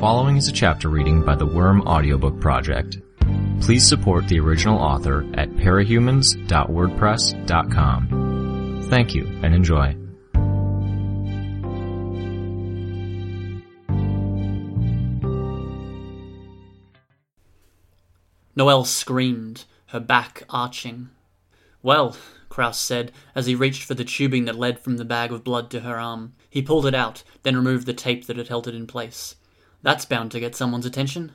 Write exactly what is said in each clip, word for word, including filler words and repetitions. following is a chapter reading by the Worm Audiobook Project. Please support the original author at parahumans dot wordpress dot com. Thank you and enjoy. Noelle screamed, her back arching. "Well," Krouse said as he reached for the tubing that led from the bag of blood to her arm. He pulled it out, then removed the tape that had held it in place. "That's bound to get someone's attention."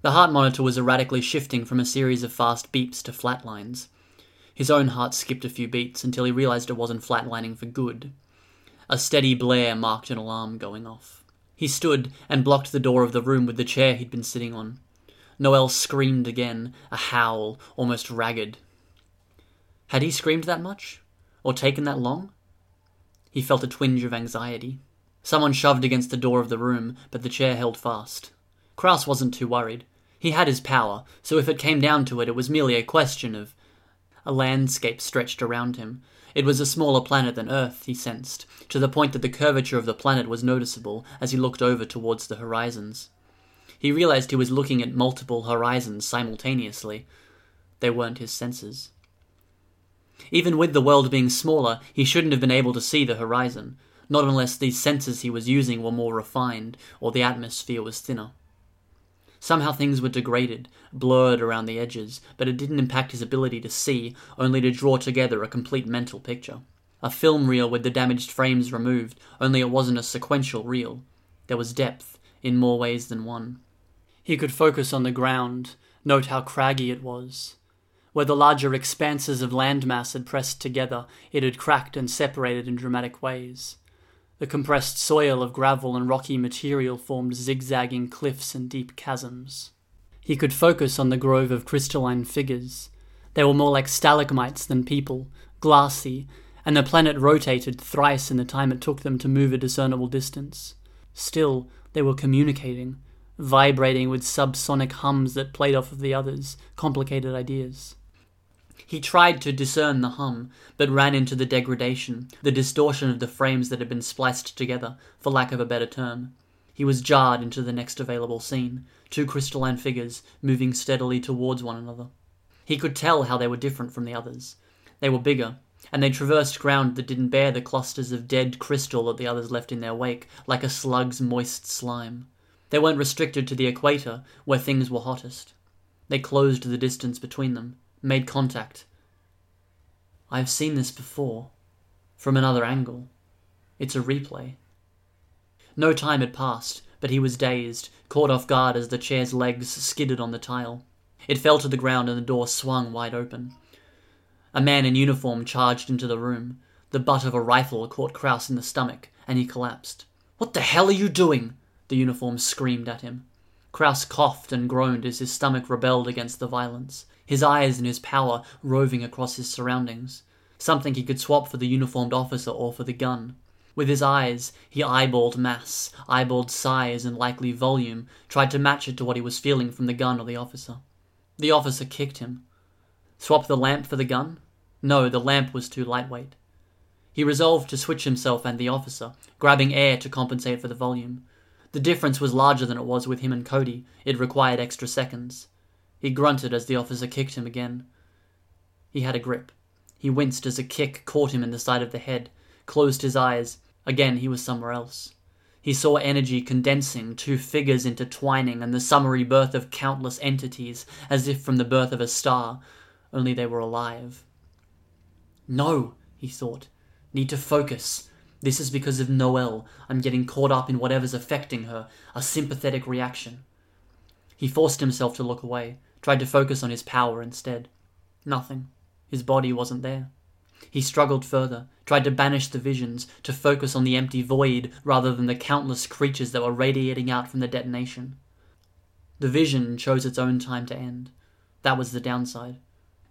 The heart monitor was erratically shifting from a series of fast beeps to flat lines. His own heart skipped a few beats until he realized it wasn't flatlining for good. A steady blare marked an alarm going off. He stood and blocked the door of the room with the chair he'd been sitting on. Noelle screamed again, a howl, almost ragged. Had he screamed that much? Or taken that long? He felt a twinge of anxiety. Someone shoved against the door of the room, but the chair held fast. Krouse wasn't too worried. He had his power, so if it came down to it, it was merely a question of... A landscape stretched around him. It was a smaller planet than Earth, he sensed, to the point that the curvature of the planet was noticeable as he looked over towards the horizons. He realized he was looking at multiple horizons simultaneously. They weren't his senses. Even with the world being smaller, he shouldn't have been able to see the horizon, not unless these senses he was using were more refined, or the atmosphere was thinner. Somehow things were degraded, blurred around the edges, but it didn't impact his ability to see, only to draw together a complete mental picture. A film reel with the damaged frames removed, only it wasn't a sequential reel. There was depth, in more ways than one. He could focus on the ground, note how craggy it was. Where the larger expanses of landmass had pressed together, it had cracked and separated in dramatic ways. The compressed soil of gravel and rocky material formed zigzagging cliffs and deep chasms. He could focus on the grove of crystalline figures. They were more like stalagmites than people, glassy, and the planet rotated thrice in the time it took them to move a discernible distance. Still, they were communicating, vibrating with subsonic hums that played off of the others, complicated ideas. He tried to discern the hum, but ran into the degradation, the distortion of the frames that had been spliced together, for lack of a better term. He was jarred into the next available scene, two crystalline figures moving steadily towards one another. He could tell how they were different from the others. They were bigger, and they traversed ground that didn't bear the clusters of dead crystal that the others left in their wake, like a slug's moist slime. They weren't restricted to the equator, where things were hottest. They closed the distance between them. Made contact. I've seen this before. From another angle. It's a replay. No time had passed, but he was dazed, caught off guard as the chair's legs skidded on the tile. It fell to the ground and the door swung wide open. A man in uniform charged into the room. The butt of a rifle caught Krouse in the stomach, and he collapsed. "What the hell are you doing?" the uniform screamed at him. Krouse coughed and groaned as his stomach rebelled against the violence, his eyes and his power roving across his surroundings, something he could swap for the uniformed officer or for the gun. With his eyes, he eyeballed mass, eyeballed size and likely volume, tried to match it to what he was feeling from the gun or the officer. The officer kicked him. Swap the lamp for the gun? No, the lamp was too lightweight. He resolved to switch himself and the officer, grabbing air to compensate for the volume. The difference was larger than it was with him and Cody. It required extra seconds. He grunted as the officer kicked him again. He had a grip. He winced as a kick caught him in the side of the head, closed his eyes. Again, he was somewhere else. He saw energy condensing, two figures intertwining, and the summary birth of countless entities, as if from the birth of a star, only they were alive. No, he thought. Need to focus. This is because of Noelle. I'm getting caught up in whatever's affecting her, a sympathetic reaction. He forced himself to look away. Tried to focus on his power instead. Nothing. His body wasn't there. He struggled further, tried to banish the visions, to focus on the empty void rather than the countless creatures that were radiating out from the detonation. The vision chose its own time to end. That was the downside.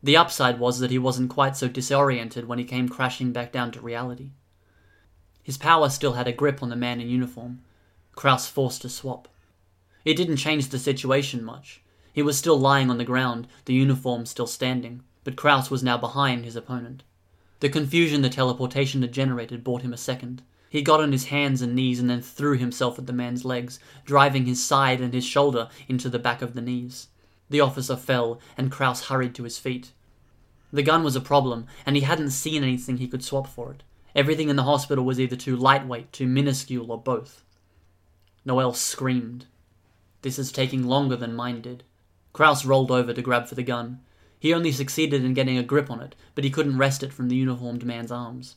The upside was that he wasn't quite so disoriented when he came crashing back down to reality. His power still had a grip on the man in uniform. Krouse forced a swap. It didn't change the situation much. He was still lying on the ground, the uniform still standing, but Krouse was now behind his opponent. The confusion the teleportation had generated bought him a second. He got on his hands and knees and then threw himself at the man's legs, driving his side and his shoulder into the back of the knees. The officer fell, and Krouse hurried to his feet. The gun was a problem, and he hadn't seen anything he could swap for it. Everything in the hospital was either too lightweight, too minuscule, or both. Noelle screamed. This is taking longer than mine did. Krouse rolled over to grab for the gun. He only succeeded in getting a grip on it, but he couldn't wrest it from the uniformed man's arms.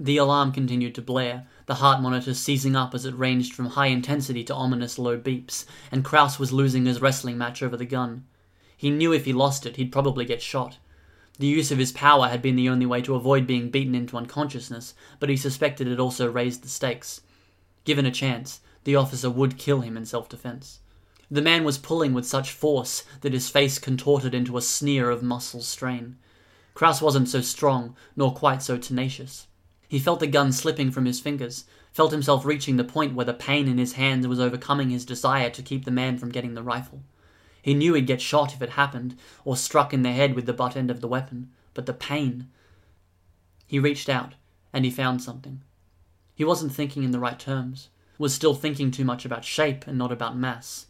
The alarm continued to blare, the heart monitor seizing up as it ranged from high intensity to ominous low beeps, and Krouse was losing his wrestling match over the gun. He knew if he lost it, he'd probably get shot. The use of his power had been the only way to avoid being beaten into unconsciousness, but he suspected it also raised the stakes. Given a chance, the officer would kill him in self-defense. The man was pulling with such force that his face contorted into a sneer of muscle strain. Krouse wasn't so strong, nor quite so tenacious. He felt the gun slipping from his fingers, felt himself reaching the point where the pain in his hands was overcoming his desire to keep the man from getting the rifle. He knew he'd get shot if it happened, or struck in the head with the butt end of the weapon, but the pain... He reached out, and he found something. He wasn't thinking in the right terms, was still thinking too much about shape and not about mass.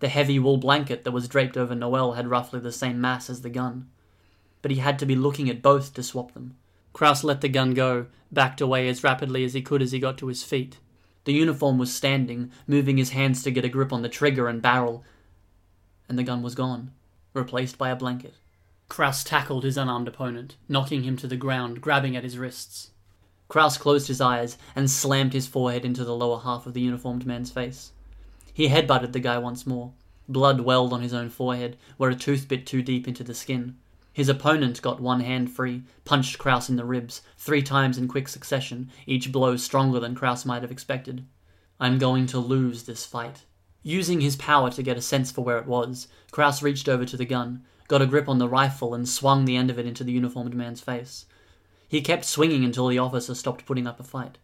The heavy wool blanket that was draped over Noelle had roughly the same mass as the gun, but he had to be looking at both to swap them. Krouse let the gun go, backed away as rapidly as he could as he got to his feet. The uniform was standing, moving his hands to get a grip on the trigger and barrel, and the gun was gone, replaced by a blanket. Krouse tackled his unarmed opponent, knocking him to the ground, grabbing at his wrists. Krouse closed his eyes and slammed his forehead into the lower half of the uniformed man's face. He headbutted the guy once more. Blood welled on his own forehead, where a tooth bit too deep into the skin. His opponent got one hand free, punched Krouse in the ribs, three times in quick succession, each blow stronger than Krouse might have expected. I'm going to lose this fight. Using his power to get a sense for where it was, Krouse reached over to the gun, got a grip on the rifle and swung the end of it into the uniformed man's face. He kept swinging until the officer stopped putting up a fight.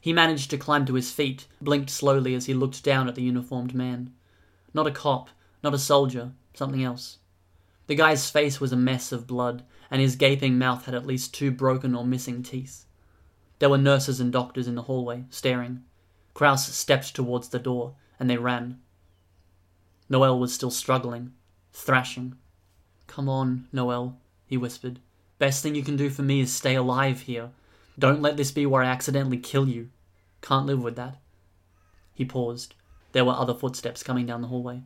He managed to climb to his feet, blinked slowly as he looked down at the uniformed man. Not a cop, not a soldier, something else. The guy's face was a mess of blood, and his gaping mouth had at least two broken or missing teeth. There were nurses and doctors in the hallway, staring. Krouse stepped towards the door, and they ran. Noelle was still struggling, thrashing. Come on, Noelle, he whispered. Best thing you can do for me is stay alive here. Don't let this be where I accidentally kill you. Can't live with that. He paused. There were other footsteps coming down the hallway.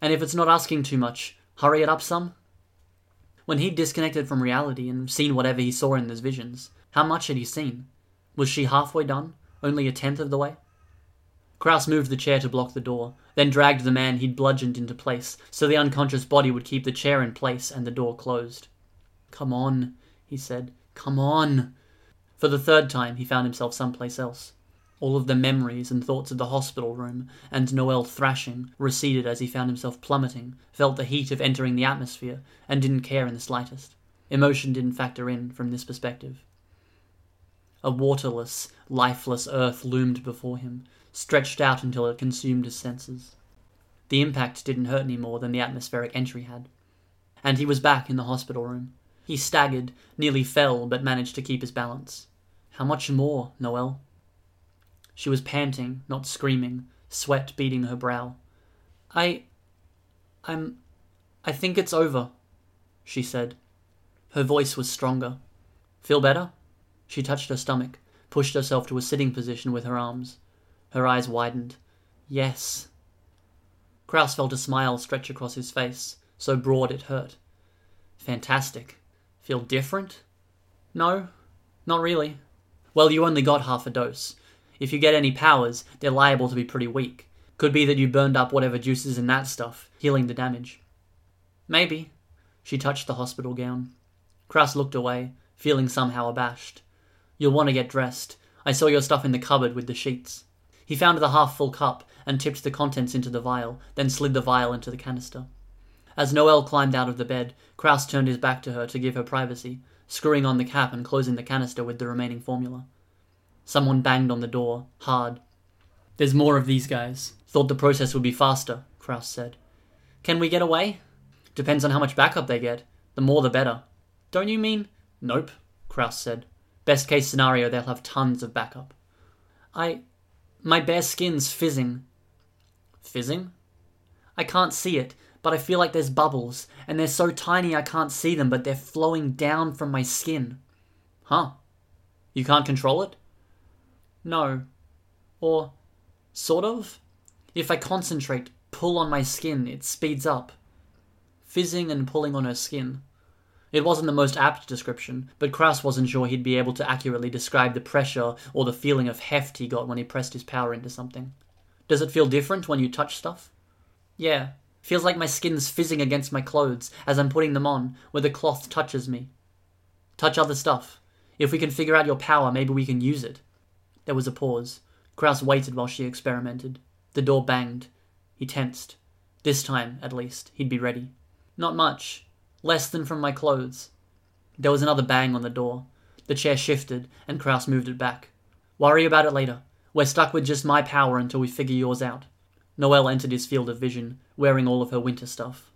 And if it's not asking too much... hurry it up some? When he'd disconnected from reality and seen whatever he saw in those visions, how much had he seen? Was she halfway done? Only a tenth of the way? Krouse moved the chair to block the door, then dragged the man he'd bludgeoned into place, so the unconscious body would keep the chair in place and the door closed. Come on, he said. Come on. For the third time, he found himself someplace else. All of the memories and thoughts of the hospital room, and Noelle thrashing, receded as he found himself plummeting, felt the heat of entering the atmosphere, and didn't care in the slightest. Emotion didn't factor in from this perspective. A waterless, lifeless earth loomed before him, stretched out until it consumed his senses. The impact didn't hurt any more than the atmospheric entry had. And he was back in the hospital room. He staggered, nearly fell, but managed to keep his balance. How much more, Noelle? She was panting, not screaming, sweat beading her brow. I... I'm... I think it's over, she said. Her voice was stronger. Feel better? She touched her stomach, pushed herself to a sitting position with her arms. Her eyes widened. Yes. Krouse felt a smile stretch across his face, so broad it hurt. Fantastic. Feel different? No, not really. Well, you only got half a dose. If you get any powers, they're liable to be pretty weak. Could be that you burned up whatever juices in that stuff, healing the damage. Maybe. She touched the hospital gown. Krouse looked away, feeling somehow abashed. You'll want to get dressed. I saw your stuff in the cupboard with the sheets. He found the half-full cup and tipped the contents into the vial, then slid the vial into the canister. As Noelle climbed out of the bed, Krouse turned his back to her to give her privacy, screwing on the cap and closing the canister with the remaining formula. Someone banged on the door, hard. There's more of these guys. Thought the process would be faster, Krouse said. Can we get away? Depends on how much backup they get. The more the better. Don't you mean? Nope, Krouse said. Best case scenario, they'll have tons of backup. I... My bare skin's fizzing. Fizzing? I can't see it, but I feel like there's bubbles, and they're so tiny I can't see them, but they're flowing down from my skin. Huh? You can't control it? No. Or... sort of? If I concentrate, pull on my skin, it speeds up. Fizzing and pulling on her skin. It wasn't the most apt description, but Krouse wasn't sure he'd be able to accurately describe the pressure or the feeling of heft he got when he pressed his power into something. Does it feel different when you touch stuff? Yeah. Feels like my skin's fizzing against my clothes as I'm putting them on, where the cloth touches me. Touch other stuff. If we can figure out your power, maybe we can use it. There was a pause. Krouse waited while she experimented. The door banged. He tensed. This time, at least, he'd be ready. Not much. Less than from my clothes. There was another bang on the door. The chair shifted, and Krouse moved it back. Worry about it later. We're stuck with just my power until we figure yours out. Noelle entered his field of vision, wearing all of her winter stuff.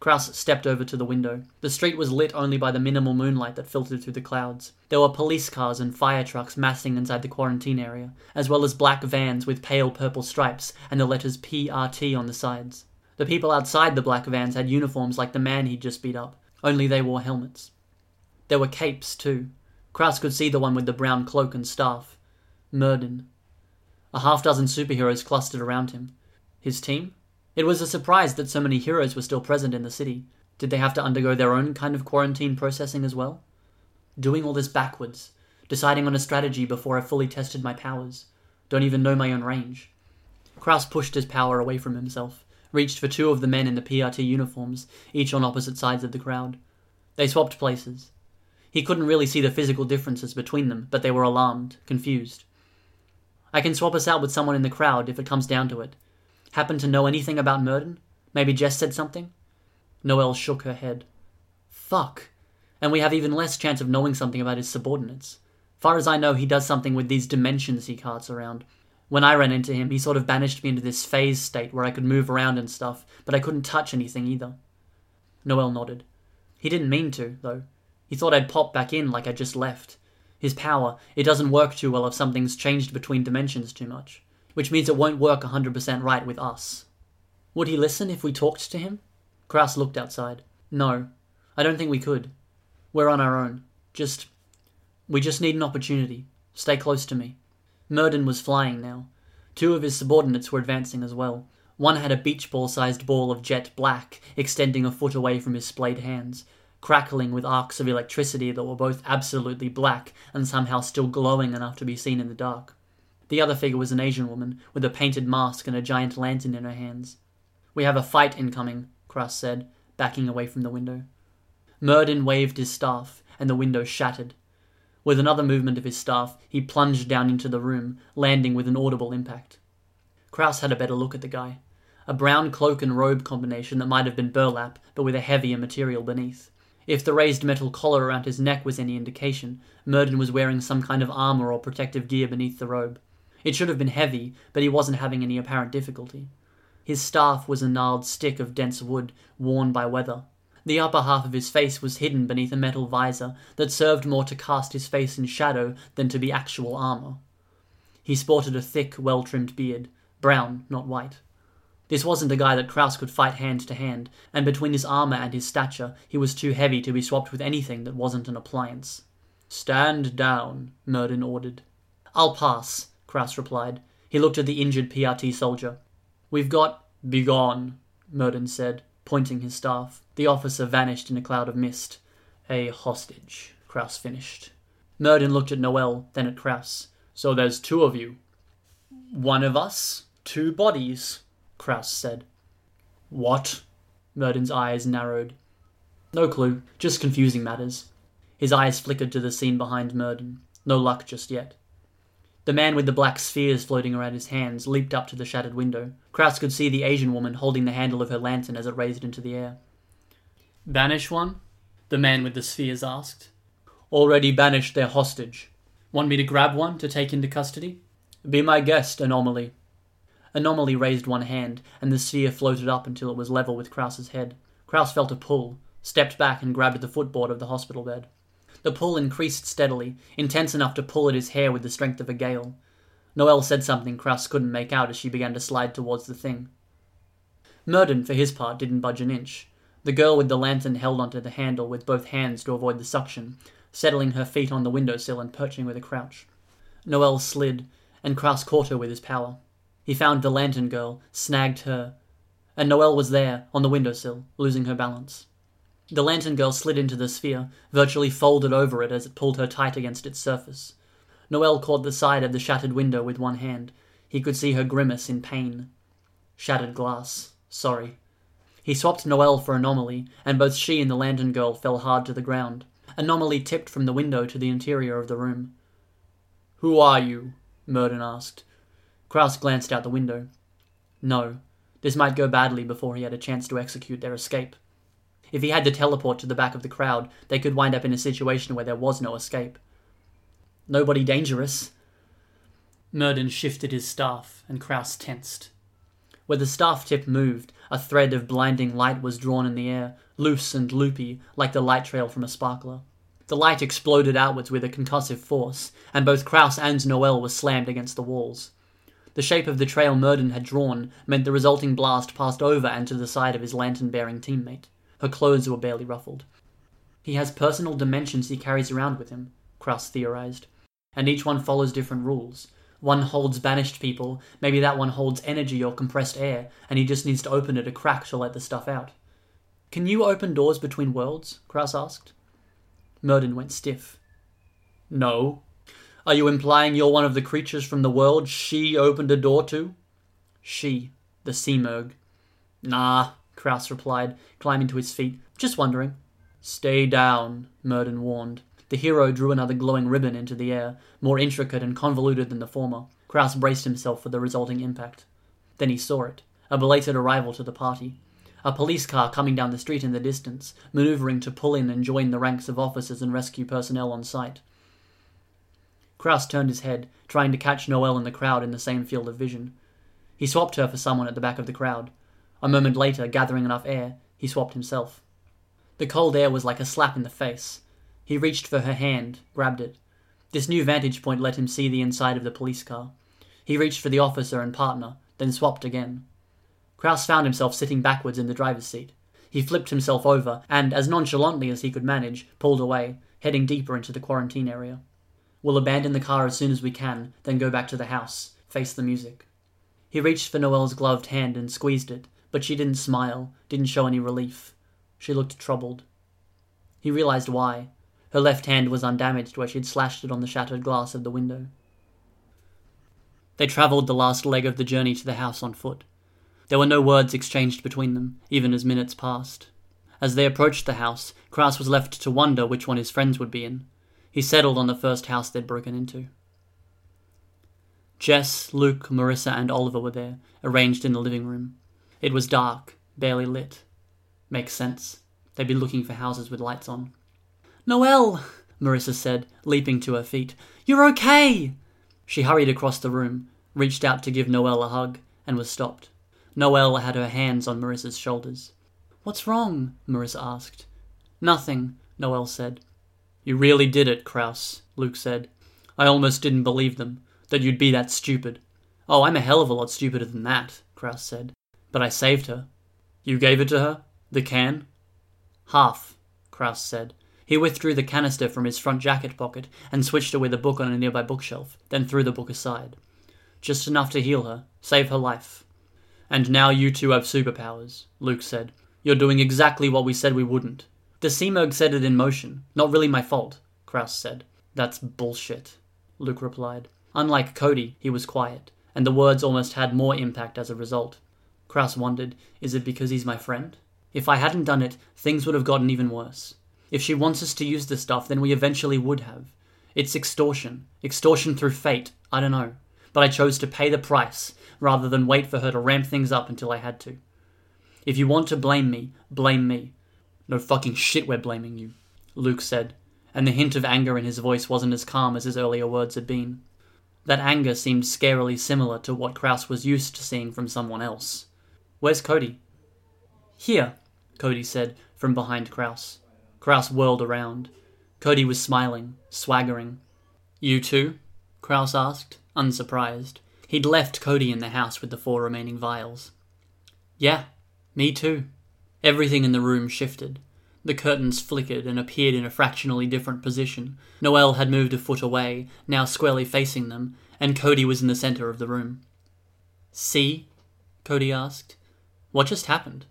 Krouse stepped over to the window. The street was lit only by the minimal moonlight that filtered through the clouds. There were police cars and fire trucks massing inside the quarantine area, as well as black vans with pale purple stripes and the letters P R T on the sides. The people outside the black vans had uniforms like the man he'd just beat up, only they wore helmets. There were capes, too. Krouse could see the one with the brown cloak and staff. Murden. A half-dozen superheroes clustered around him. His team? It was a surprise that so many heroes were still present in the city. Did they have to undergo their own kind of quarantine processing as well? Doing all this backwards. Deciding on a strategy before I fully tested my powers. Don't even know my own range. Krouse pushed his power away from himself. Reached for two of the men in the P R T uniforms, each on opposite sides of the crowd. They swapped places. He couldn't really see the physical differences between them, but they were alarmed, confused. I can swap us out with someone in the crowd if it comes down to it. Happen to know anything about Murden? Maybe Jess said something? Noelle shook her head. Fuck. And we have even less chance of knowing something about his subordinates. Far as I know, he does something with these dimensions he carts around. When I ran into him, he sort of banished me into this phase state where I could move around and stuff, but I couldn't touch anything either. Noelle nodded. He didn't mean to, though. He thought I'd pop back in like I just left. His power, it doesn't work too well if something's changed between dimensions too much, which means it won't work one hundred percent right with us. Would he listen if we talked to him? Krouse looked outside. No, I don't think we could. We're on our own. Just... We just need an opportunity. Stay close to me. Murden was flying now. Two of his subordinates were advancing as well. One had a beach ball-sized ball of jet black, extending a foot away from his splayed hands, crackling with arcs of electricity that were both absolutely black and somehow still glowing enough to be seen in the dark. The other figure was an Asian woman, with a painted mask and a giant lantern in her hands. "We have a fight incoming," Krouse said, backing away from the window. Murden waved his staff, and the window shattered. With another movement of his staff, he plunged down into the room, landing with an audible impact. Krouse had a better look at the guy. A brown cloak and robe combination that might have been burlap, but with a heavier material beneath. If the raised metal collar around his neck was any indication, Murden was wearing some kind of armor or protective gear beneath the robe. It should have been heavy, but he wasn't having any apparent difficulty. His staff was a gnarled stick of dense wood, worn by weather. The upper half of his face was hidden beneath a metal visor that served more to cast his face in shadow than to be actual armour. He sported a thick, well-trimmed beard, brown, not white. This wasn't a guy that Krouse could fight hand to hand, and between his armour and his stature, he was too heavy to be swapped with anything that wasn't an appliance. "Stand down," Murden ordered. "I'll pass," Krouse replied. He looked at the injured P R T soldier. "We've got—" "Begone," Murden said, pointing his staff. The officer vanished in a cloud of mist. "A hostage," Krouse finished. Murden looked at Noelle, then at Krouse. "So there's two of you." "One of us, two bodies," Krouse said. "What?" Murden's eyes narrowed. No clue, just confusing matters. His eyes flickered to the scene behind Murden. No luck just yet. The man with the black spheres floating around his hands leaped up to the shattered window. Krouse could see the Asian woman holding the handle of her lantern as it raised into the air. "Banish one?" the man with the spheres asked. "Already banished their hostage. Want me to grab one to take into custody?" "Be my guest, Anomaly." Anomaly raised one hand, and the sphere floated up until it was level with Krouse's head. Krouse felt a pull, stepped back and grabbed the footboard of the hospital bed. The pull increased steadily, intense enough to pull at his hair with the strength of a gale. Noelle said something Krouse couldn't make out as she began to slide towards the thing. Murden, for his part, didn't budge an inch. The girl with the lantern held onto the handle with both hands to avoid the suction, settling her feet on the windowsill and perching with a crouch. Noelle slid, and Krouse caught her with his power. He found the lantern girl, snagged her, and Noelle was there, on the windowsill, losing her balance. The lantern girl slid into the sphere, virtually folded over it as it pulled her tight against its surface. Noelle caught the side of the shattered window with one hand. He could see her grimace in pain. Shattered glass. Sorry. He swapped Noelle for Anomaly, and both she and the lantern girl fell hard to the ground. Anomaly tipped from the window to the interior of the room. "Who are you?" Murden asked. Krouse glanced out the window. No. This might go badly before he had a chance to execute their escape. If he had to teleport to the back of the crowd, they could wind up in a situation where there was no escape. Nobody dangerous. Murden shifted his staff, and Krouse tensed. Where the staff tip moved, a thread of blinding light was drawn in the air, loose and loopy, like the light trail from a sparkler. The light exploded outwards with a concussive force, and both Krouse and Noelle were slammed against the walls. The shape of the trail Murden had drawn meant the resulting blast passed over and to the side of his lantern-bearing teammate. Her clothes were barely ruffled. "He has personal dimensions he carries around with him," Krouse theorized, "and each one follows different rules. One holds banished people, maybe that one holds energy or compressed air, and he just needs to open it a crack to let the stuff out." "Can you open doors between worlds?" Krouse asked. Murden went stiff. "No. Are you implying you're one of the creatures from the world she opened a door to?" "She, the Simurgh." "Nah," Krouse replied, climbing to his feet. "Just wondering." "Stay down," Murden warned. The hero drew another glowing ribbon into the air, more intricate and convoluted than the former. Krouse braced himself for the resulting impact. Then he saw it, a belated arrival to the party. A police car coming down the street in the distance, maneuvering to pull in and join the ranks of officers and rescue personnel on site. Krouse turned his head, trying to catch Noelle in the crowd in the same field of vision. He swapped her for someone at the back of the crowd. A moment later, gathering enough air, he swapped himself. The cold air was like a slap in the face. He reached for her hand, grabbed it. This new vantage point let him see the inside of the police car. He reached for the officer and partner, then swapped again. Krouse found himself sitting backwards in the driver's seat. He flipped himself over and, as nonchalantly as he could manage, pulled away, heading deeper into the quarantine area. "We'll abandon the car as soon as we can, then go back to the house, face the music." He reached for Noelle's gloved hand and squeezed it, but she didn't smile, didn't show any relief. She looked troubled. He realized why. Her left hand was undamaged where she'd slashed it on the shattered glass of the window. They travelled the last leg of the journey to the house on foot. There were no words exchanged between them, even as minutes passed. As they approached the house, Krouse was left to wonder which one his friends would be in. He settled on the first house they'd broken into. Jess, Luke, Marissa, and Oliver were there, arranged in the living room. It was dark, barely lit. Makes sense. They'd be looking for houses with lights on. "Noelle," Marissa said, leaping to her feet. "You're okay!" She hurried across the room, reached out to give Noelle a hug, and was stopped. Noelle had her hands on Marissa's shoulders. "What's wrong?" Marissa asked. "Nothing," Noelle said. "You really did it, Krouse," Luke said. "I almost didn't believe them, that you'd be that stupid." "Oh, I'm a hell of a lot stupider than that," Krouse said. "But I saved her." "You gave it to her? The can?" "Half," Krouse said. He withdrew the canister from his front jacket pocket and switched her with a book on a nearby bookshelf, then threw the book aside. "Just enough to heal her, save her life." "And now you two have superpowers," Luke said. "You're doing exactly what we said we wouldn't." "The Simurgh set it in motion. Not really my fault," Krouse said. "That's bullshit," Luke replied. Unlike Cody, he was quiet, and the words almost had more impact as a result. Krouse wondered, is it because he's my friend? "If I hadn't done it, things would have gotten even worse. If she wants us to use the stuff, then we eventually would have. It's extortion. Extortion through fate. I don't know. But I chose to pay the price, rather than wait for her to ramp things up until I had to. If you want to blame me, blame me." "No fucking shit we're blaming you," Luke said, and the hint of anger in his voice wasn't as calm as his earlier words had been. That anger seemed scarily similar to what Krouse was used to seeing from someone else. "Where's Cody?" "Here," Cody said, from behind Krouse. Krouse whirled around. Cody was smiling, swaggering. "You too?" Krouse asked. Unsurprised, he'd left Cody in the house with the four remaining vials. Yeah, me too. Everything in the room shifted. The curtains flickered and appeared in a fractionally different position. Noelle had moved a foot away, now squarely facing them, and Cody was in the centre of the room. See? Cody asked. What just happened?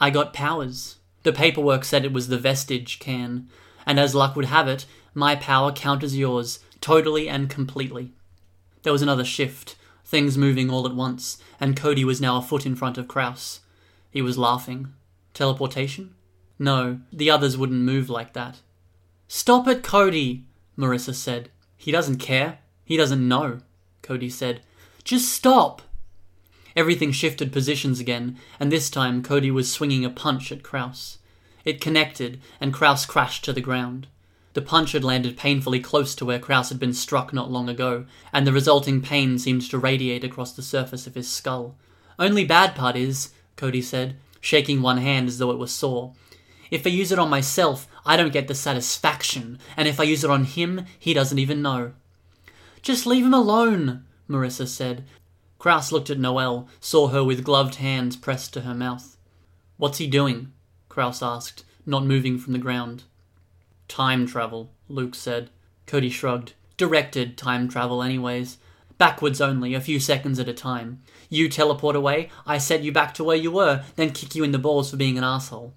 I got powers. The paperwork said it was the vestige can, and as luck would have it, my power counters yours, totally and completely. There was another shift, things moving all at once, and Cody was now a foot in front of Krouse. He was laughing. Teleportation? No, the others wouldn't move like that. Stop it, Cody, Marissa said. He doesn't care. He doesn't know, Cody said. Just stop. Everything shifted positions again, and this time Cody was swinging a punch at Krouse. It connected, and Krouse crashed to the ground. The punch had landed painfully close to where Krouse had been struck not long ago, and the resulting pain seemed to radiate across the surface of his skull. Only bad part is, Cody said, shaking one hand as though it were sore, if I use it on myself, I don't get the satisfaction, and if I use it on him, he doesn't even know. Just leave him alone, Marissa said. Krouse looked at Noelle, saw her with gloved hands pressed to her mouth. What's he doing? Krouse asked, not moving from the ground. Time travel, Luke said. Cody shrugged. Directed time travel anyways. Backwards only, a few seconds at a time. You teleport away, I set you back to where you were, then kick you in the balls for being an asshole.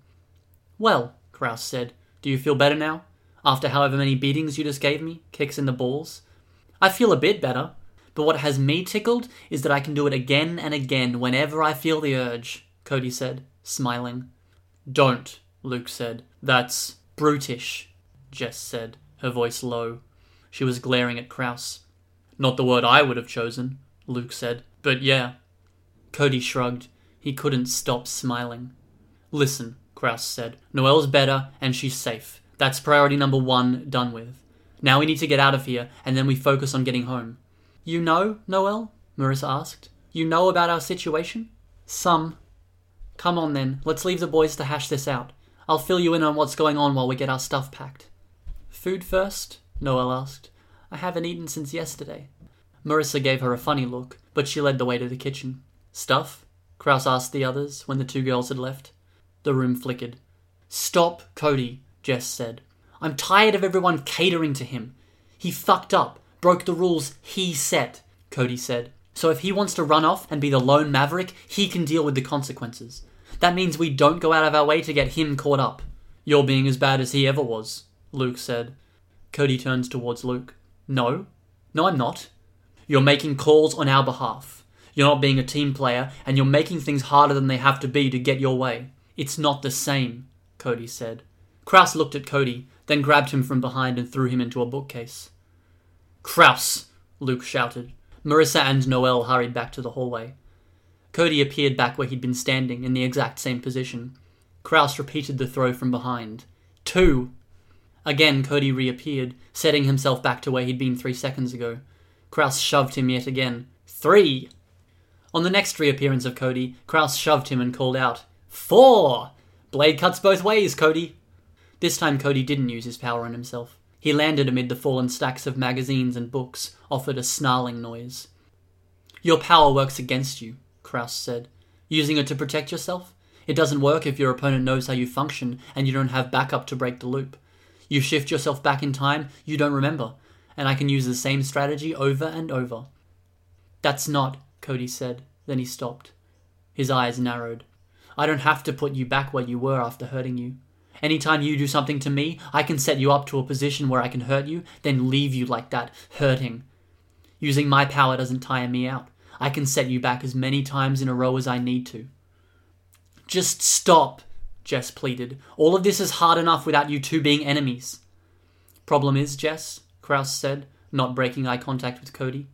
Well, Krouse said, do you feel better now? After however many beatings you just gave me? Kicks in the balls? I feel a bit better. But what has me tickled is that I can do it again and again whenever I feel the urge, Cody said, smiling. Don't, Luke said. That's brutish, Jess said, her voice low. She was glaring at Krouse. Not the word I would have chosen, Luke said, but yeah. Cody shrugged. He couldn't stop smiling. Listen, Krouse said. Noelle's better and she's safe. That's priority number one done with. Now we need to get out of here and then we focus on getting home. You know, Noelle? Marissa asked. You know about our situation? Some. Come on then, let's leave the boys to hash this out. I'll fill you in on what's going on while we get our stuff packed. Food first? Noelle asked. I haven't eaten since yesterday. Marissa gave her a funny look, but she led the way to the kitchen. Stuff? Krouse asked the others when the two girls had left. The room flickered. Stop, Cody, Jess said. I'm tired of everyone catering to him. He fucked up. Broke the rules he set, Cody said. So if he wants to run off and be the lone maverick, he can deal with the consequences. That means we don't go out of our way to get him caught up. You're being as bad as he ever was, Luke said. Cody turns towards Luke. No. No, I'm not. You're making calls on our behalf. You're not being a team player, and you're making things harder than they have to be to get your way. It's not the same, Cody said. Krouse looked at Cody, then grabbed him from behind and threw him into a bookcase. Krouse! Luke shouted. Marissa and Noelle hurried back to the hallway. Cody appeared back where he'd been standing, in the exact same position. Krouse repeated the throw from behind. Two! Again, Cody reappeared, setting himself back to where he'd been three seconds ago. Krouse shoved him yet again. Three! On the next reappearance of Cody, Krouse shoved him and called out, Four! Blade cuts both ways, Cody! This time Cody didn't use his power on himself. He landed amid the fallen stacks of magazines and books, offered a snarling noise. Your power works against you, Krouse said. Using it to protect yourself? It doesn't work if your opponent knows how you function and you don't have backup to break the loop. You shift yourself back in time, you don't remember, and I can use the same strategy over and over. That's not, Cody said. Then he stopped. His eyes narrowed. I don't have to put you back where you were after hurting you. Anytime you do something to me, I can set you up to a position where I can hurt you, then leave you like that, hurting. Using my power doesn't tire me out. I can set you back as many times in a row as I need to. Just stop, Jess pleaded. All of this is hard enough without you two being enemies. Problem is, Jess, Krouse said, not breaking eye contact with Cody.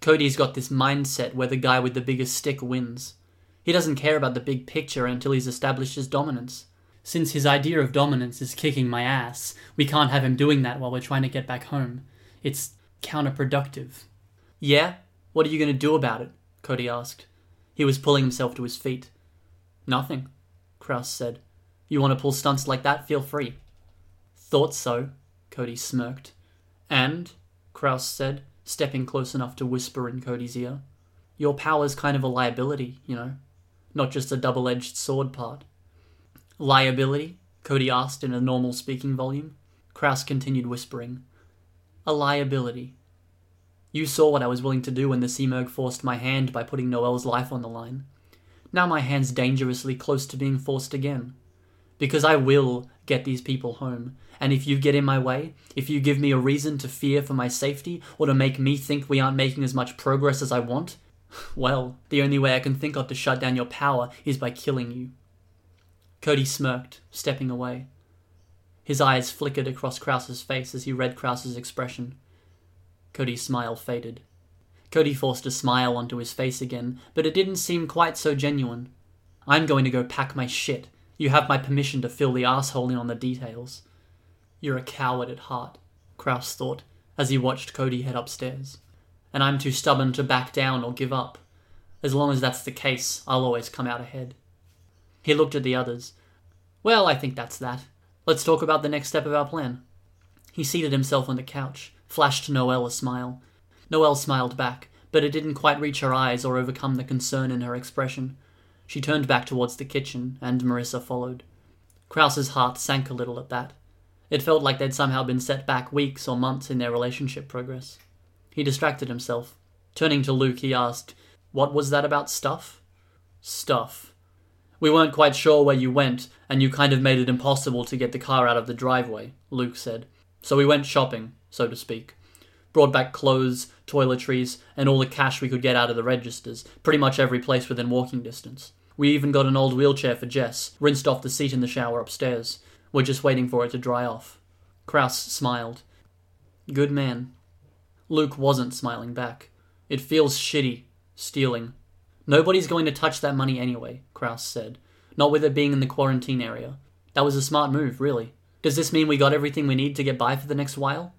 Cody's got this mindset where the guy with the biggest stick wins. He doesn't care about the big picture until he's established his dominance. Since his idea of dominance is kicking my ass, we can't have him doing that while we're trying to get back home. It's counterproductive. Yeah? What are you going to do about it? Cody asked. He was pulling himself to his feet. Nothing, Krouse said. You want to pull stunts like that? Feel free. Thought so, Cody smirked. And? Krouse said. stepping close enough to whisper in Cody's ear. Your power's kind of a liability, you know, not just a double-edged sword part. Liability? Cody asked in a normal speaking volume. Krouse continued whispering. A liability. You saw what I was willing to do when the Simurgh forced my hand by putting Noelle's life on the line. Now my hand's dangerously close to being forced again. Because I will get these people home, and if you get in my way, if you give me a reason to fear for my safety, or to make me think we aren't making as much progress as I want, well, the only way I can think of to shut down your power is by killing you. Cody smirked, stepping away. His eyes flickered across Krause's face as he read Krause's expression. Cody's smile faded. Cody forced a smile onto his face again, but it didn't seem quite so genuine. I'm going to go pack my shit. You have my permission to fill the asshole in on the details. You're a coward at heart, Krouse thought, as he watched Cody head upstairs. And I'm too stubborn to back down or give up. As long as that's the case, I'll always come out ahead. He looked at the others. Well, I think that's that. Let's talk about the next step of our plan. He seated himself on the couch, flashed Noelle a smile. Noelle smiled back, but it didn't quite reach her eyes or overcome the concern in her expression. She turned back towards the kitchen, and Marissa followed. Krause's heart sank a little at that. It felt like they'd somehow been set back weeks or months in their relationship progress. He distracted himself. Turning to Luke, he asked, What was that about stuff? Stuff. We weren't quite sure where you went, and you kind of made it impossible to get the car out of the driveway, Luke said. So we went shopping, so to speak. Brought back clothes, toiletries, and all the cash we could get out of the registers, pretty much every place within walking distance. We even got an old wheelchair for Jess, rinsed off the seat in the shower upstairs. We're just waiting for it to dry off. Krouse smiled. Good man. Luke wasn't smiling back. It feels shitty, stealing. Nobody's going to touch that money anyway, Krouse said. Not with it being in the quarantine area. That was a smart move, really. Does this mean we got everything we need to get by for the next while?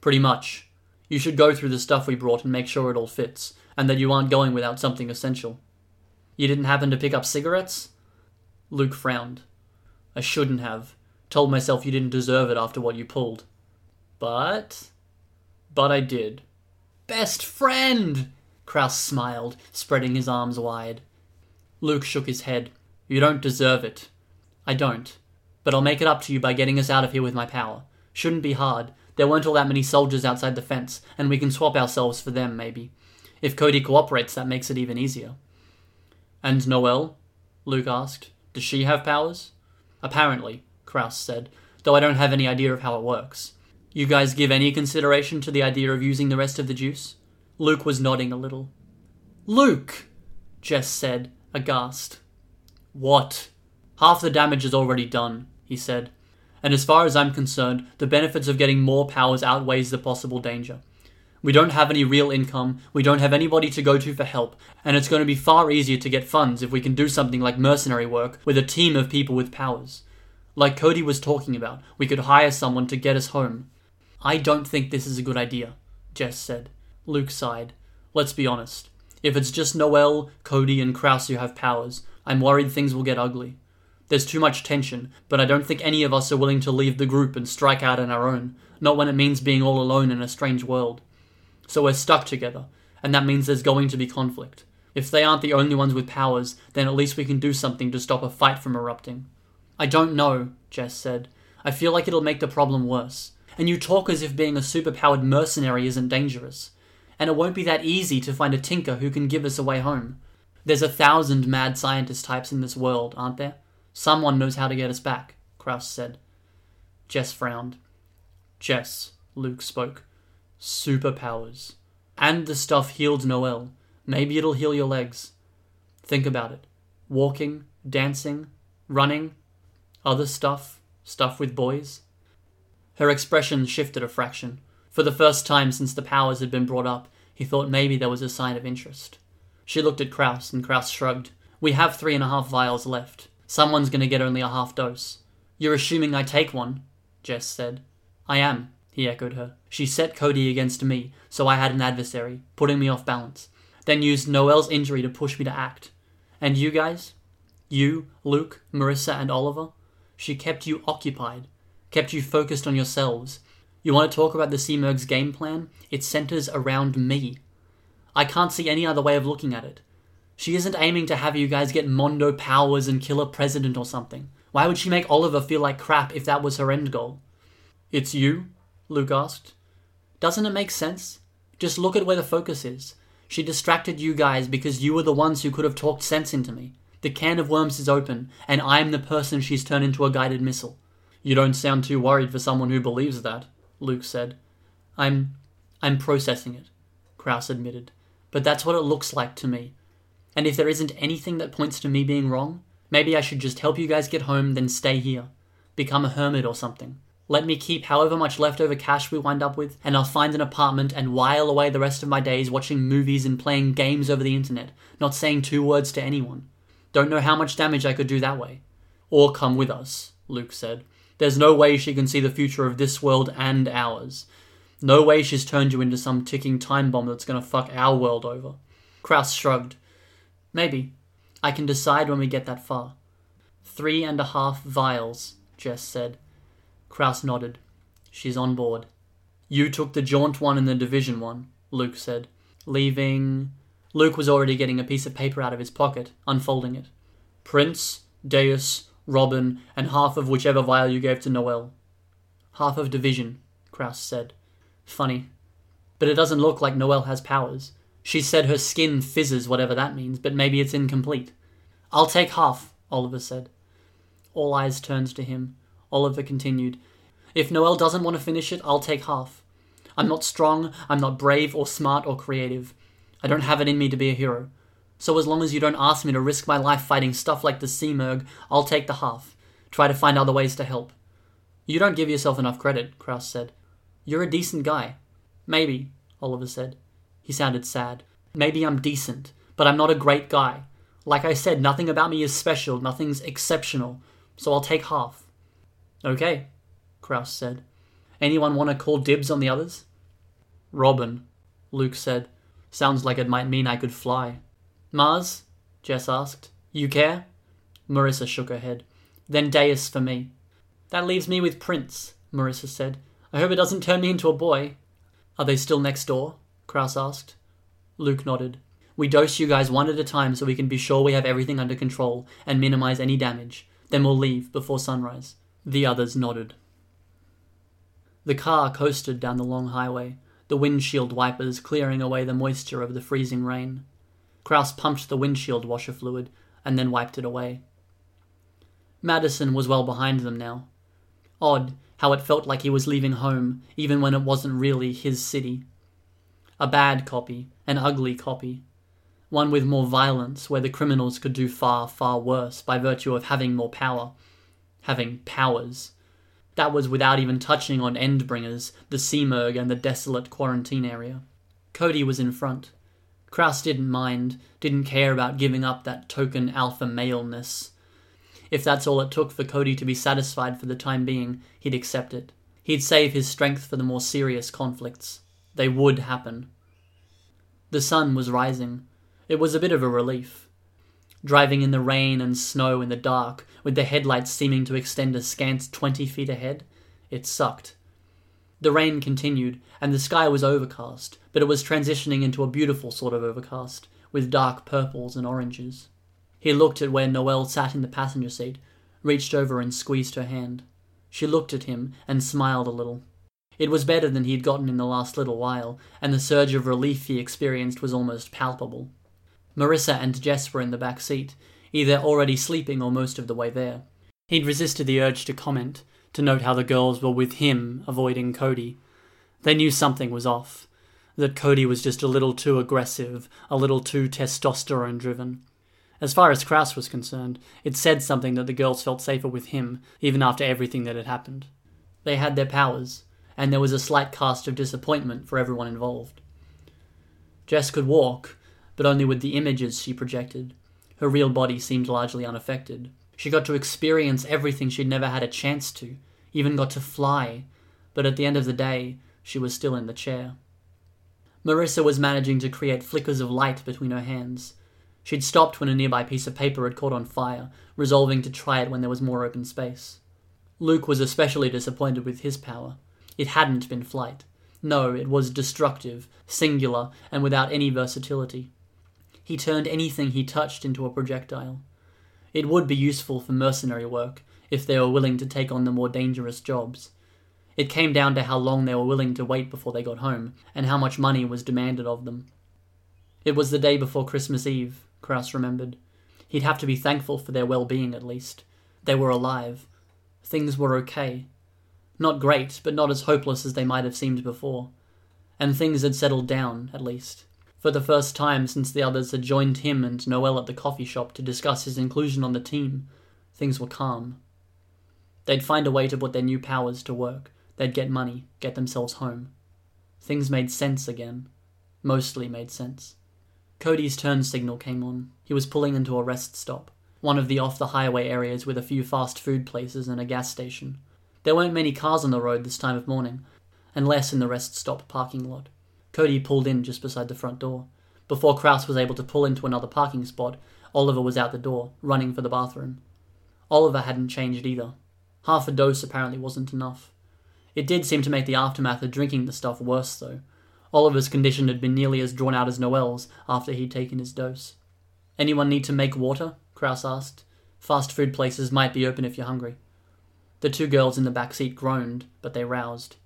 Pretty much. You should go through the stuff we brought and make sure it all fits, and that you aren't going without something essential. You didn't happen to pick up cigarettes? Luke frowned. I shouldn't have. Told myself you didn't deserve it after what you pulled. But... But I did. Best friend! Krouse smiled, spreading his arms wide. Luke shook his head. You don't deserve it. I don't. But I'll make it up to you by getting us out of here with my power. Shouldn't be hard. There weren't all that many soldiers outside the fence, and we can swap ourselves for them, maybe. If Cody cooperates, that makes it even easier. And Noelle? Luke asked. Does she have powers? Apparently, Krouse said, though I don't have any idea of how it works. You guys give any consideration to the idea of using the rest of the juice? Luke was nodding a little. Luke! Jess said, aghast. What? Half the damage is already done, he said. And as far as I'm concerned, the benefits of getting more powers outweighs the possible danger. We don't have any real income, we don't have anybody to go to for help, and it's going to be far easier to get funds if we can do something like mercenary work with a team of people with powers. Like Cody was talking about, we could hire someone to get us home. I don't think this is a good idea, Jess said. Luke sighed. Let's be honest. If it's just Noelle, Cody, and Krouse who have powers, I'm worried things will get ugly. There's too much tension, but I don't think any of us are willing to leave the group and strike out on our own, not when it means being all alone in a strange world. So we're stuck together, and that means there's going to be conflict. If they aren't the only ones with powers, then at least we can do something to stop a fight from erupting. I don't know, Jess said. I feel like it'll make the problem worse. And you talk as if being a superpowered mercenary isn't dangerous. And it won't be that easy to find a tinker who can give us a way home. There's a thousand mad scientist types in this world, aren't there? Someone knows how to get us back, Krouse said. Jess frowned. Jess, Luke spoke. Superpowers. And the stuff healed Noelle. Maybe it'll heal your legs. Think about it. Walking, dancing, running, other stuff, stuff with boys. Her expression shifted a fraction. For the first time since the powers had been brought up, he thought maybe there was a sign of interest. She looked at Krouse, and Krouse shrugged. We have three and a half vials left. Someone's going to get only a half dose. You're assuming I take one, Jess said. I am, he echoed her. She set Cody against me, so I had an adversary, putting me off balance, then used Noelle's injury to push me to act. And you guys? You, Luke, Marissa, and Oliver? She kept you occupied, kept you focused on yourselves. You want to talk about the Simurgh's game plan? It centers around me. I can't see any other way of looking at it. She isn't aiming to have you guys get Mondo powers and kill a president or something. Why would she make Oliver feel like crap if that was her end goal? It's you? Luke asked. Doesn't it make sense? Just look at where the focus is. She distracted you guys because you were the ones who could have talked sense into me. The can of worms is open, and I'm the person she's turned into a guided missile. You don't sound too worried for someone who believes that, Luke said. I'm... I'm processing it, Krouse admitted. But that's what it looks like to me. And if there isn't anything that points to me being wrong, maybe I should just help you guys get home, then stay here. Become a hermit or something. Let me keep however much leftover cash we wind up with, and I'll find an apartment and while away the rest of my days watching movies and playing games over the internet, not saying two words to anyone. Don't know how much damage I could do that way. Or come with us, Luke said. There's no way she can see the future of this world and ours. No way she's turned you into some ticking time bomb that's gonna fuck our world over. Krouse shrugged. Maybe. I can decide when we get that far. Three and a half vials, Jess said. Krouse nodded. She's on board. You took the jaunt one and the division one, Luke said, leaving... Luke was already getting a piece of paper out of his pocket, unfolding it. Prince, Deus, Robin, and half of whichever vial you gave to Noelle. Half of division, Krouse said. Funny. But it doesn't look like Noelle has powers. She said her skin fizzes, whatever that means, but maybe it's incomplete. I'll take half, Oliver said. All eyes turned to him. Oliver continued, If Noelle doesn't want to finish it, I'll take half. I'm not strong, I'm not brave or smart or creative. I don't have it in me to be a hero. So as long as you don't ask me to risk my life fighting stuff like the Simurgh, I'll take the half. Try to find other ways to help. You don't give yourself enough credit, Krouse said. You're a decent guy. Maybe, Oliver said. He sounded sad. Maybe I'm decent, but I'm not a great guy. Like I said, nothing about me is special, nothing's exceptional, so I'll take half. Okay, Krouse said. Anyone want to call dibs on the others? Robin, Luke said. Sounds like it might mean I could fly. Mars? Jess asked. You care? Marissa shook her head. Then Deus for me. That leaves me with Prince, Marissa said. I hope it doesn't turn me into a boy. Are they still next door? Krouse asked. Luke nodded. We dose you guys one at a time so we can be sure we have everything under control and minimize any damage. Then we'll leave before sunrise. The others nodded. The car coasted down the long highway, the windshield wipers clearing away the moisture of the freezing rain. Krouse pumped the windshield washer fluid and then wiped it away. Madison was well behind them now. Odd how it felt like he was leaving home, even when it wasn't really his city. A bad copy, an ugly copy. One with more violence, where the criminals could do far, far worse by virtue of having more power. Having powers. That was without even touching on Endbringers, the Simurgh, and the desolate quarantine area. Cody was in front. Krouse didn't mind, didn't care about giving up that token alpha maleness. If that's all it took for Cody to be satisfied for the time being, he'd accept it. He'd save his strength for the more serious conflicts. They would happen. The sun was rising. It was a bit of a relief. Driving in the rain and snow in the dark, with the headlights seeming to extend a scant twenty feet ahead, it sucked. The rain continued, and the sky was overcast, but it was transitioning into a beautiful sort of overcast, with dark purples and oranges. He looked at where Noelle sat in the passenger seat, reached over and squeezed her hand. She looked at him and smiled a little. It was better than he'd gotten in the last little while, and the surge of relief he experienced was almost palpable. Marissa and Jess were in the back seat, either already sleeping or most of the way there. He'd resisted the urge to comment, to note how the girls were with him, avoiding Cody. They knew something was off, that Cody was just a little too aggressive, a little too testosterone-driven. As far as Krouse was concerned, it said something that the girls felt safer with him, even after everything that had happened. They had their powers, and there was a slight cast of disappointment for everyone involved. Jess could walk, but only with the images she projected. Her real body seemed largely unaffected. She got to experience everything she'd never had a chance to, even got to fly, but at the end of the day, she was still in the chair. Marissa was managing to create flickers of light between her hands. She'd stopped when a nearby piece of paper had caught on fire, resolving to try it when there was more open space. Luke was especially disappointed with his power. It hadn't been flight. No, it was destructive, singular, and without any versatility. He turned anything he touched into a projectile. It would be useful for mercenary work, if they were willing to take on the more dangerous jobs. It came down to how long they were willing to wait before they got home, and how much money was demanded of them. It was the day before Christmas Eve, Krouse remembered. He'd have to be thankful for their well-being, at least. They were alive. Things were okay. Not great, but not as hopeless as they might have seemed before. And things had settled down, at least. For the first time since the others had joined him and Noelle at the coffee shop to discuss his inclusion on the team, things were calm. They'd find a way to put their new powers to work. They'd get money, get themselves home. Things made sense again. Mostly made sense. Cody's turn signal came on. He was pulling into a rest stop, one of the off-the-highway areas with a few fast food places and a gas station. There weren't many cars on the road this time of morning, and less in the rest stop parking lot. Cody pulled in just beside the front door. Before Krouse was able to pull into another parking spot, Oliver was out the door, running for the bathroom. Oliver hadn't changed either. Half a dose apparently wasn't enough. It did seem to make the aftermath of drinking the stuff worse, though. Oliver's condition had been nearly as drawn out as Noelle's after he'd taken his dose. "Anyone need to make water?" Krouse asked. "Fast food places might be open if you're hungry." The two girls in the back seat groaned, but they roused.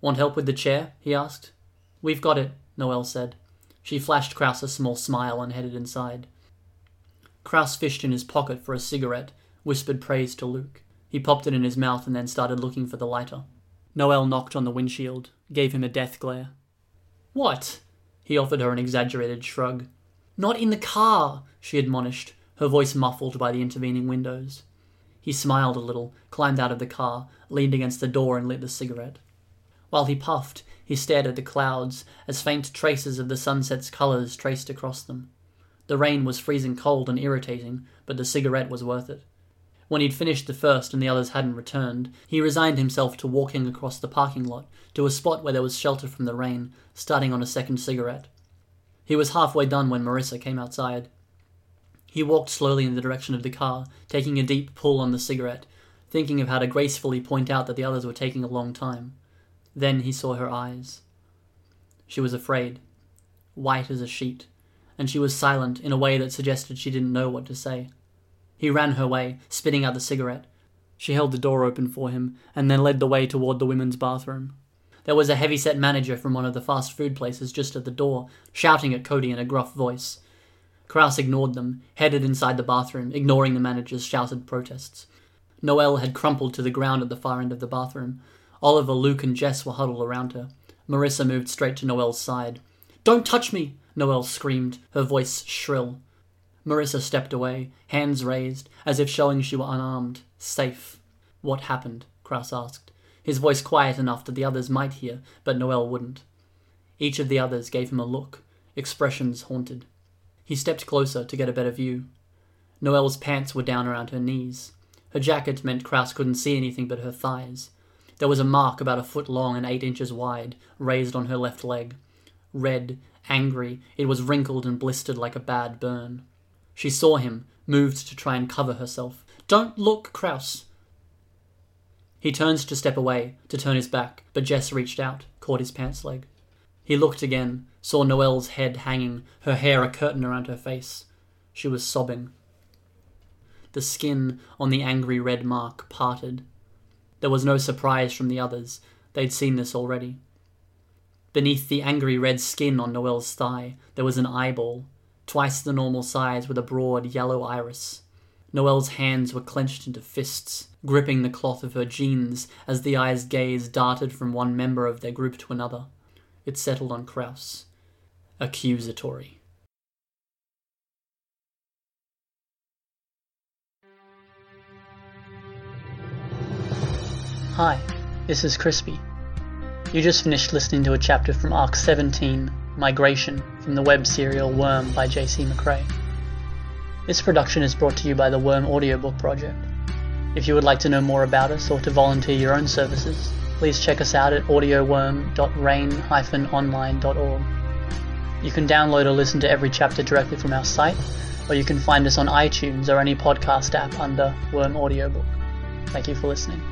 "Want help with the chair?" he asked. "We've got it," Noelle said. She flashed Krouse a small smile and headed inside. Krouse fished in his pocket for a cigarette, whispered praise to Luke. He popped it in his mouth and then started looking for the lighter. Noelle knocked on the windshield, gave him a death glare. "What?" He offered her an exaggerated shrug. "Not in the car," she admonished, her voice muffled by the intervening windows. He smiled a little, climbed out of the car, leaned against the door and lit the cigarette. While he puffed, he stared at the clouds, as faint traces of the sunset's colours traced across them. The rain was freezing cold and irritating, but the cigarette was worth it. When he'd finished the first and the others hadn't returned, he resigned himself to walking across the parking lot, to a spot where there was shelter from the rain, starting on a second cigarette. He was halfway done when Marissa came outside. He walked slowly in the direction of the car, taking a deep pull on the cigarette, thinking of how to gracefully point out that the others were taking a long time. Then he saw her eyes. She was afraid, white as a sheet, and she was silent in a way that suggested she didn't know what to say. He ran her way, spitting out the cigarette. She held the door open for him, and then led the way toward the women's bathroom. There was a heavy-set manager from one of the fast food places just at the door, shouting at Cody in a gruff voice. Krouse ignored them, headed inside the bathroom, ignoring the manager's shouted protests. Noelle had crumpled to the ground at the far end of the bathroom. Oliver, Luke, and Jess were huddled around her. Marissa moved straight to Noelle's side. "Don't touch me!" Noelle screamed, her voice shrill. Marissa stepped away, hands raised, as if showing she were unarmed, safe. "What happened?" Krouse asked, his voice quiet enough that the others might hear, but Noelle wouldn't. Each of the others gave him a look, expressions haunted. He stepped closer to get a better view. Noelle's pants were down around her knees. Her jacket meant Krouse couldn't see anything but her thighs. There was a mark about a foot long and eight inches wide, raised on her left leg. Red, angry, it was wrinkled and blistered like a bad burn. She saw him, moved to try and cover herself. "Don't look, Krouse!" He turned to step away, to turn his back, but Jess reached out, caught his pants leg. He looked again, saw Noelle's head hanging, her hair a curtain around her face. She was sobbing. The skin on the angry red mark parted. There was no surprise from the others. They'd seen this already. Beneath the angry red skin on Noelle's thigh, there was an eyeball, twice the normal size with a broad yellow iris. Noelle's hands were clenched into fists, gripping the cloth of her jeans as the eye's gaze darted from one member of their group to another. It settled on Krouse. Accusatory. Hi, this is Crispy. You just finished listening to a chapter from Arc seventeen, Migration, from the web serial Worm by J C McRae. This production is brought to you by the Worm Audiobook Project. If you would like to know more about us or to volunteer your own services, please check us out at audio worm dot rain dash online dot org. You can download or listen to every chapter directly from our site, or you can find us on iTunes or any podcast app under Worm Audiobook. Thank you for listening.